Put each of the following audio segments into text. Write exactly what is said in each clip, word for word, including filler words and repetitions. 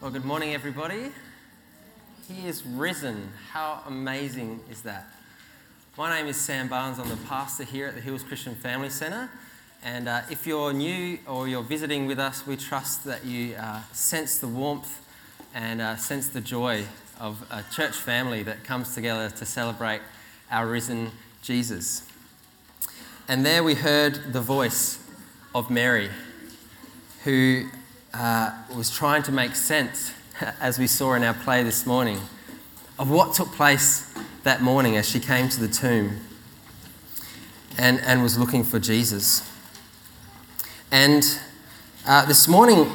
Well, good morning, everybody. He is risen. How amazing is that? My name is Sam Barnes. I'm the pastor here at the Hills Christian Family Center. And uh, if you're new or you're visiting with us, we trust that you uh, sense the warmth and uh, sense the joy of a church family that comes together to celebrate our risen Jesus. And there we heard the voice of Mary, who Uh, was trying to make sense, as we saw in our play this morning, of what took place that morning as she came to the tomb and, and was looking for Jesus. And uh, this morning,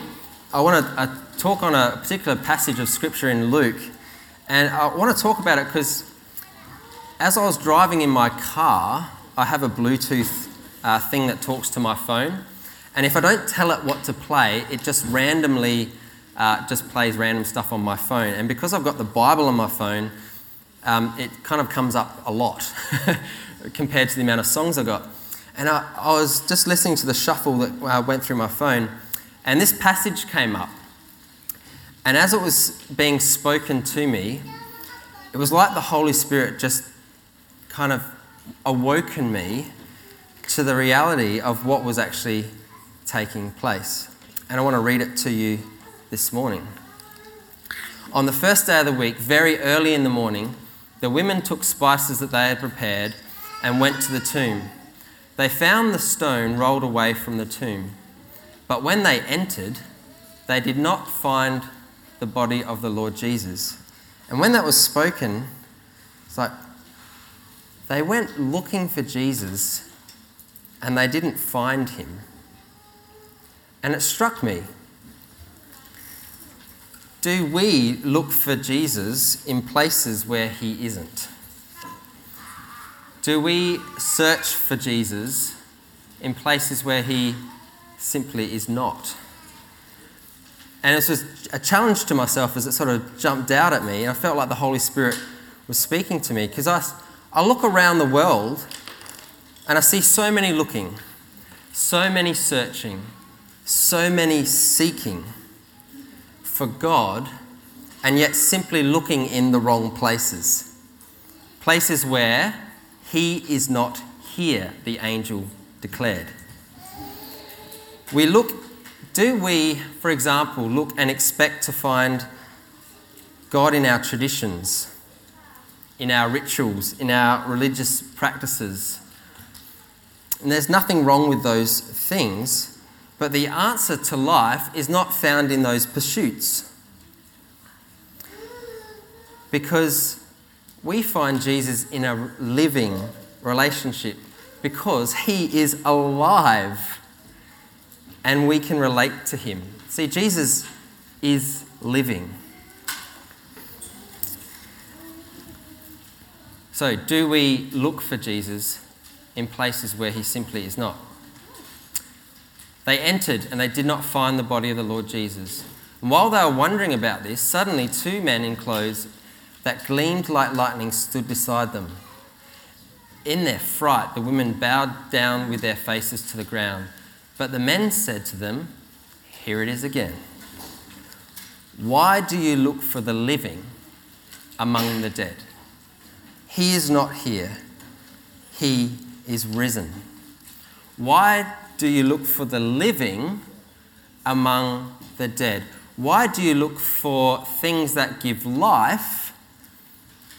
I want to uh, talk on a particular passage of Scripture in Luke, and I want to talk about it because as I was driving in my car, I have a Bluetooth uh, thing that talks to my phone. And if I don't tell it what to play, it just randomly uh, just plays random stuff on my phone. And because I've got the Bible on my phone, um, it kind of comes up a lot compared to the amount of songs I got. And I, I was just listening to the shuffle that uh, went through my phone, and this passage came up. And as it was being spoken to me, it was like the Holy Spirit just kind of awoken me to the reality of what was actually taking place. And I want to read it to you this morning. On the first day of the week, very early in the morning, the women took spices that they had prepared and went to the tomb. They found the stone rolled away from the tomb. But when they entered, they did not find the body of the Lord Jesus. And when that was spoken, it's like they went looking for Jesus and they didn't find him. And it struck me, do we look for Jesus in places where he isn't? Do we search for Jesus in places where he simply is not? And it was a challenge to myself as it sort of jumped out at me. I felt like the Holy Spirit was speaking to me because I, I look around the world and I see so many looking, so many searching, so many seeking for God and yet simply looking in the wrong places. Places where he is not here, the angel declared. We look, do we, for example, look and expect to find God in our traditions, in our rituals, in our religious practices? And there's nothing wrong with those things. But the answer to life is not found in those pursuits, because we find Jesus in a living relationship because he is alive and we can relate to him. See, Jesus is living. So do we look for Jesus in places where he simply is not? They entered and they did not find the body of the Lord Jesus. And while they were wondering about this, suddenly two men in clothes that gleamed like lightning stood beside them. In their fright, the women bowed down with their faces to the ground. But the men said to them, "Here it is again. Why do you look for the living among the dead? He is not here. He is risen. Why do you look for the living among the dead? Why do you look for things that give life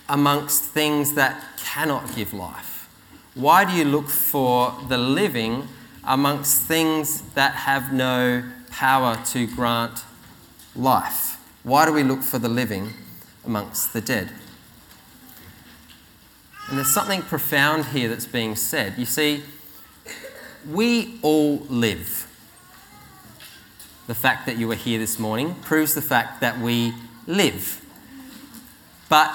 amongst things that cannot give life? Why do you look for the living amongst things that have no power to grant life? Why do we look for the living amongst the dead?" And there's something profound here that's being said. You see, we all live. The fact that you are here this morning proves the fact that we live. But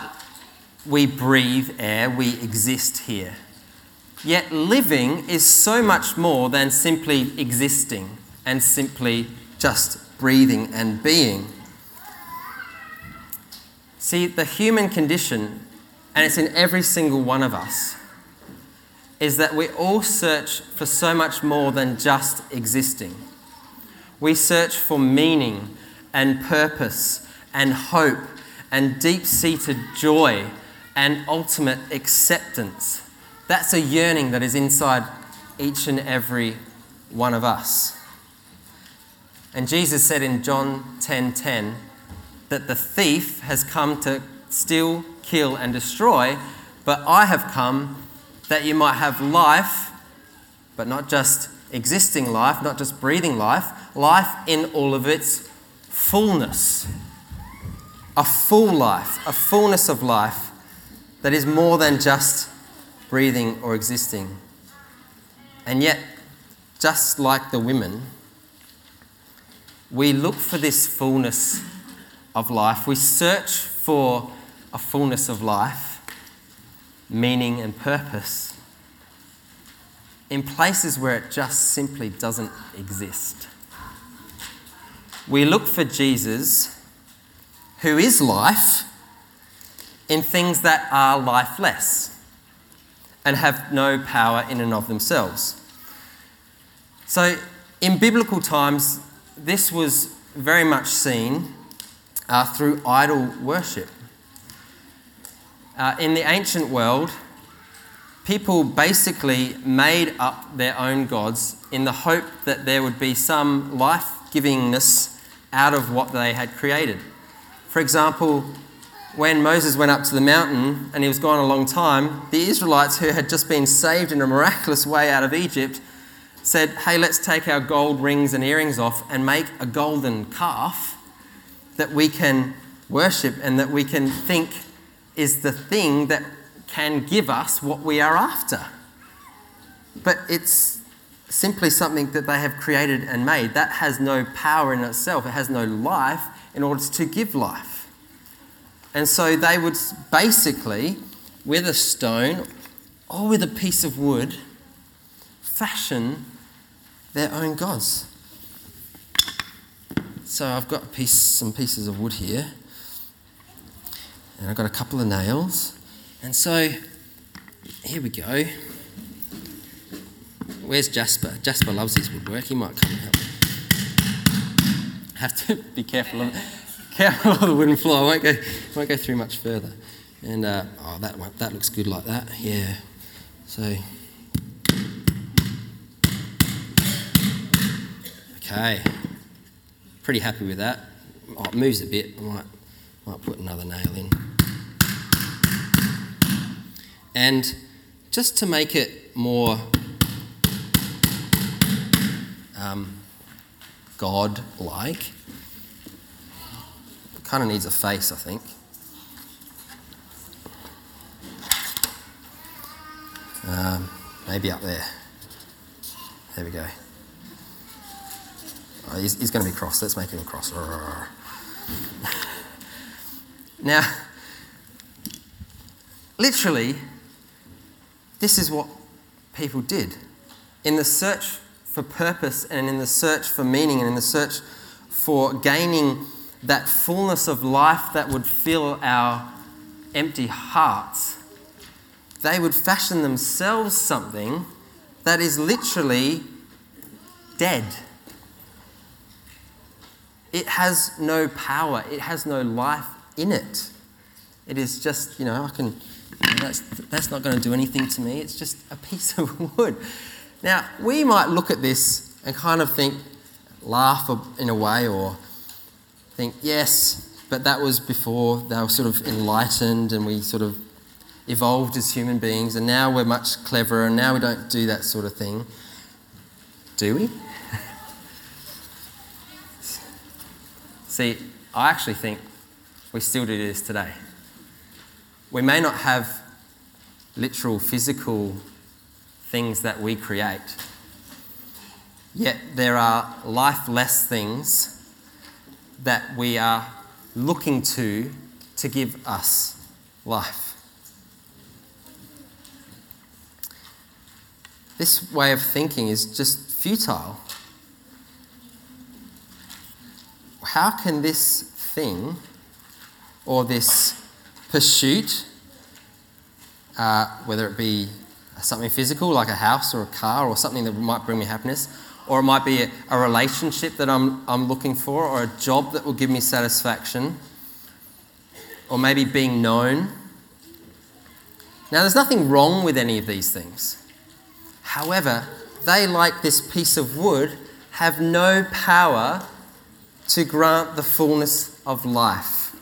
we breathe air, we exist here. Yet living is so much more than simply existing and simply just breathing and being. See, the human condition, and it's in every single one of us, is that we all search for so much more than just existing. We search for meaning and purpose and hope and deep-seated joy and ultimate acceptance. That's a yearning that is inside each and every one of us. And Jesus said in John ten ten that the thief has come to steal, kill and destroy, but I have come that you might have life, but not just existing life, not just breathing life, life in all of its fullness. A full life, a fullness of life that is more than just breathing or existing. And yet, just like the women, we look for this fullness of life. We search for a fullness of life, meaning and purpose, in places where it just simply doesn't exist. We look for Jesus, who is life, in things that are lifeless and have no power in and of themselves. So in biblical times, this was very much seen uh, through idol worship. Uh, in the ancient world, people basically made up their own gods in the hope that there would be some life-givingness out of what they had created. For example, when Moses went up to the mountain and he was gone a long time, the Israelites, who had just been saved in a miraculous way out of Egypt, said, hey, let's take our gold rings and earrings off and make a golden calf that we can worship and that we can think is the thing that can give us what we are after. But it's simply something that they have created and made. That has no power in itself. It has no life in order to give life. And so they would basically, with a stone or with a piece of wood, fashion their own gods. So I've got a piece, some pieces of wood here, and I've got a couple of nails. And so here we go. Where's Jasper? Jasper loves his woodwork. He might come and help me. Have to be careful of, careful of the wooden floor. I won't go, won't go through much further. And uh, oh, that one, that looks good like that. Yeah. So. Okay, pretty happy with that. Oh, it moves a bit. I might, might put another nail in. And just to make it more um, God-like, it kind of needs a face, I think. Um, maybe up there. There we go. He's, he's going to be cross. Let's make him a cross. Now, literally, this is what people did. In the search for purpose and in the search for meaning and in the search for gaining that fullness of life that would fill our empty hearts, they would fashion themselves something that is literally dead. It has no power. It has no life in it. It is just, you know, I can, that's, that's not going to do anything to me. It's just a piece of wood. Now, we might look at this and kind of think, laugh in a way, or think, yes, but that was before they were sort of enlightened and we sort of evolved as human beings and now we're much cleverer and now we don't do that sort of thing. Do we? See, I actually think we still do this today. We may not have literal physical things that we create, yet there are lifeless things that we are looking to to give us life. This way of thinking is just futile. How can this thing or this pursuit, uh, whether it be something physical like a house or a car or something that might bring me happiness, or it might be a, a relationship that I'm, I'm looking for, or a job that will give me satisfaction, or maybe being known. Now, there's nothing wrong with any of these things. However, they, like this piece of wood, have no power to grant the fullness of life.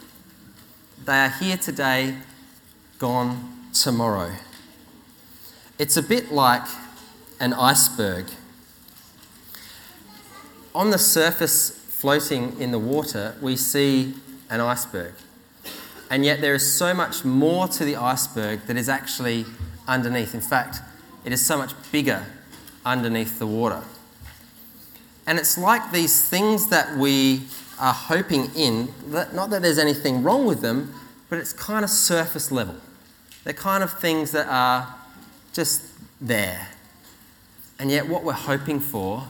They are here today, gone tomorrow. It's a bit like an iceberg. On the surface, floating in the water, we see an iceberg. And yet there is so much more to the iceberg that is actually underneath. In fact, it is so much bigger underneath the water. And it's like these things that we are hoping in, that not that there's anything wrong with them, but it's kind of surface level. They're kind of things that are just there. And yet what we're hoping for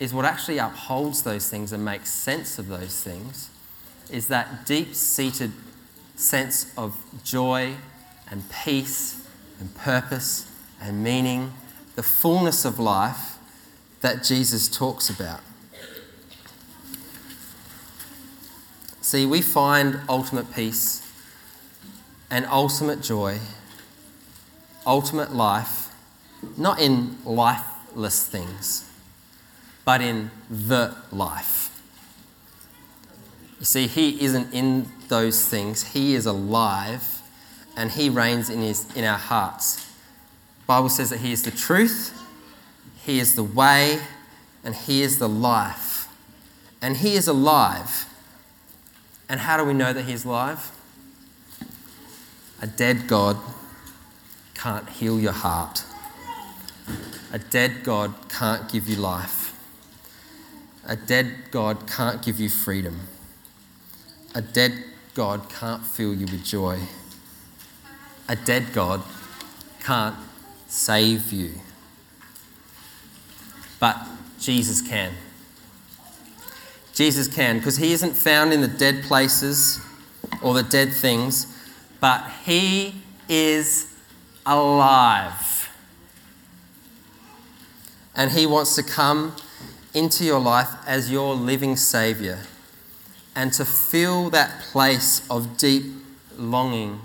is what actually upholds those things and makes sense of those things is that deep-seated sense of joy and peace and purpose and meaning, the fullness of life that Jesus talks about. See, we find ultimate peace and ultimate joy, ultimate life, not in lifeless things, but in the life. You see, he isn't in those things. He is alive and he reigns in, his, in our hearts. The Bible says that he is the truth, he is the way, and he is the life. And he is alive. And how do we know that he's alive? A dead God can't heal your heart. A dead God can't give you life. A dead God can't give you freedom. A dead God can't fill you with joy. A dead God can't save you. But Jesus can. Jesus can, because he isn't found in the dead places or the dead things, but he is alive. And he wants to come into your life as your living Saviour and to fill that place of deep longing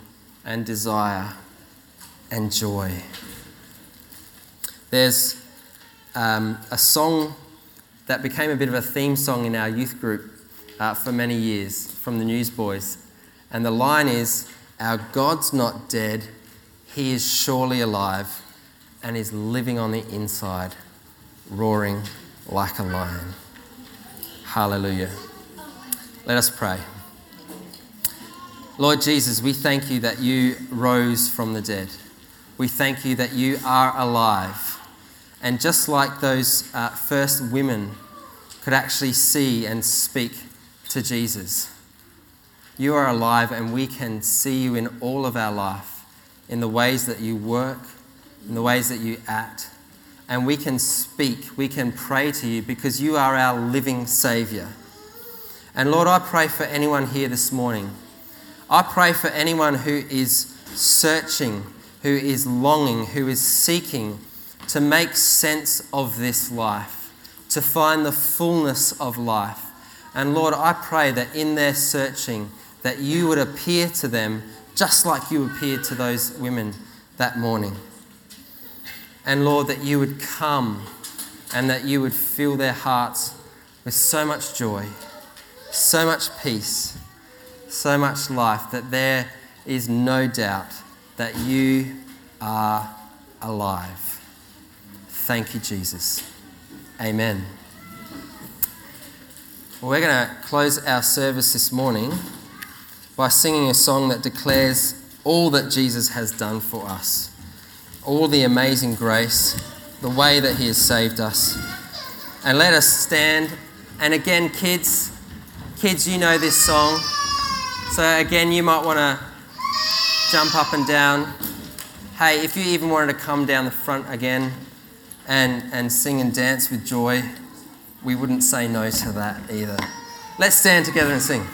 and desire and joy. There's um, a song that became a bit of a theme song in our youth group uh, for many years from the Newsboys. And the line is, "Our God's not dead, he is surely alive and is living on the inside, roaring like a lion." Hallelujah. Let us pray. Lord Jesus, we thank you that you rose from the dead. We thank you that you are alive. And just like those uh, first women could actually see and speak to Jesus, you are alive and we can see you in all of our life, in the ways that you work, in the ways that you act. And we can speak, we can pray to you because you are our living Saviour. And Lord, I pray for anyone here this morning. I pray for anyone who is searching, who is longing, who is seeking to make sense of this life, to find the fullness of life. And Lord, I pray that in their searching, that you would appear to them just like you appeared to those women that morning. And Lord, that you would come and that you would fill their hearts with so much joy, so much peace, so much life, that there is no doubt that you are alive. Thank you, Jesus. Amen. Well, we're going to close our service this morning by singing a song that declares all that Jesus has done for us, all the amazing grace, the way that he has saved us. And let us stand. And again, kids, kids, you know this song. So again, you might want to jump up and down. Hey, if you even wanted to come down the front again, And, and sing and dance with joy, we wouldn't say no to that either. Let's stand together and sing.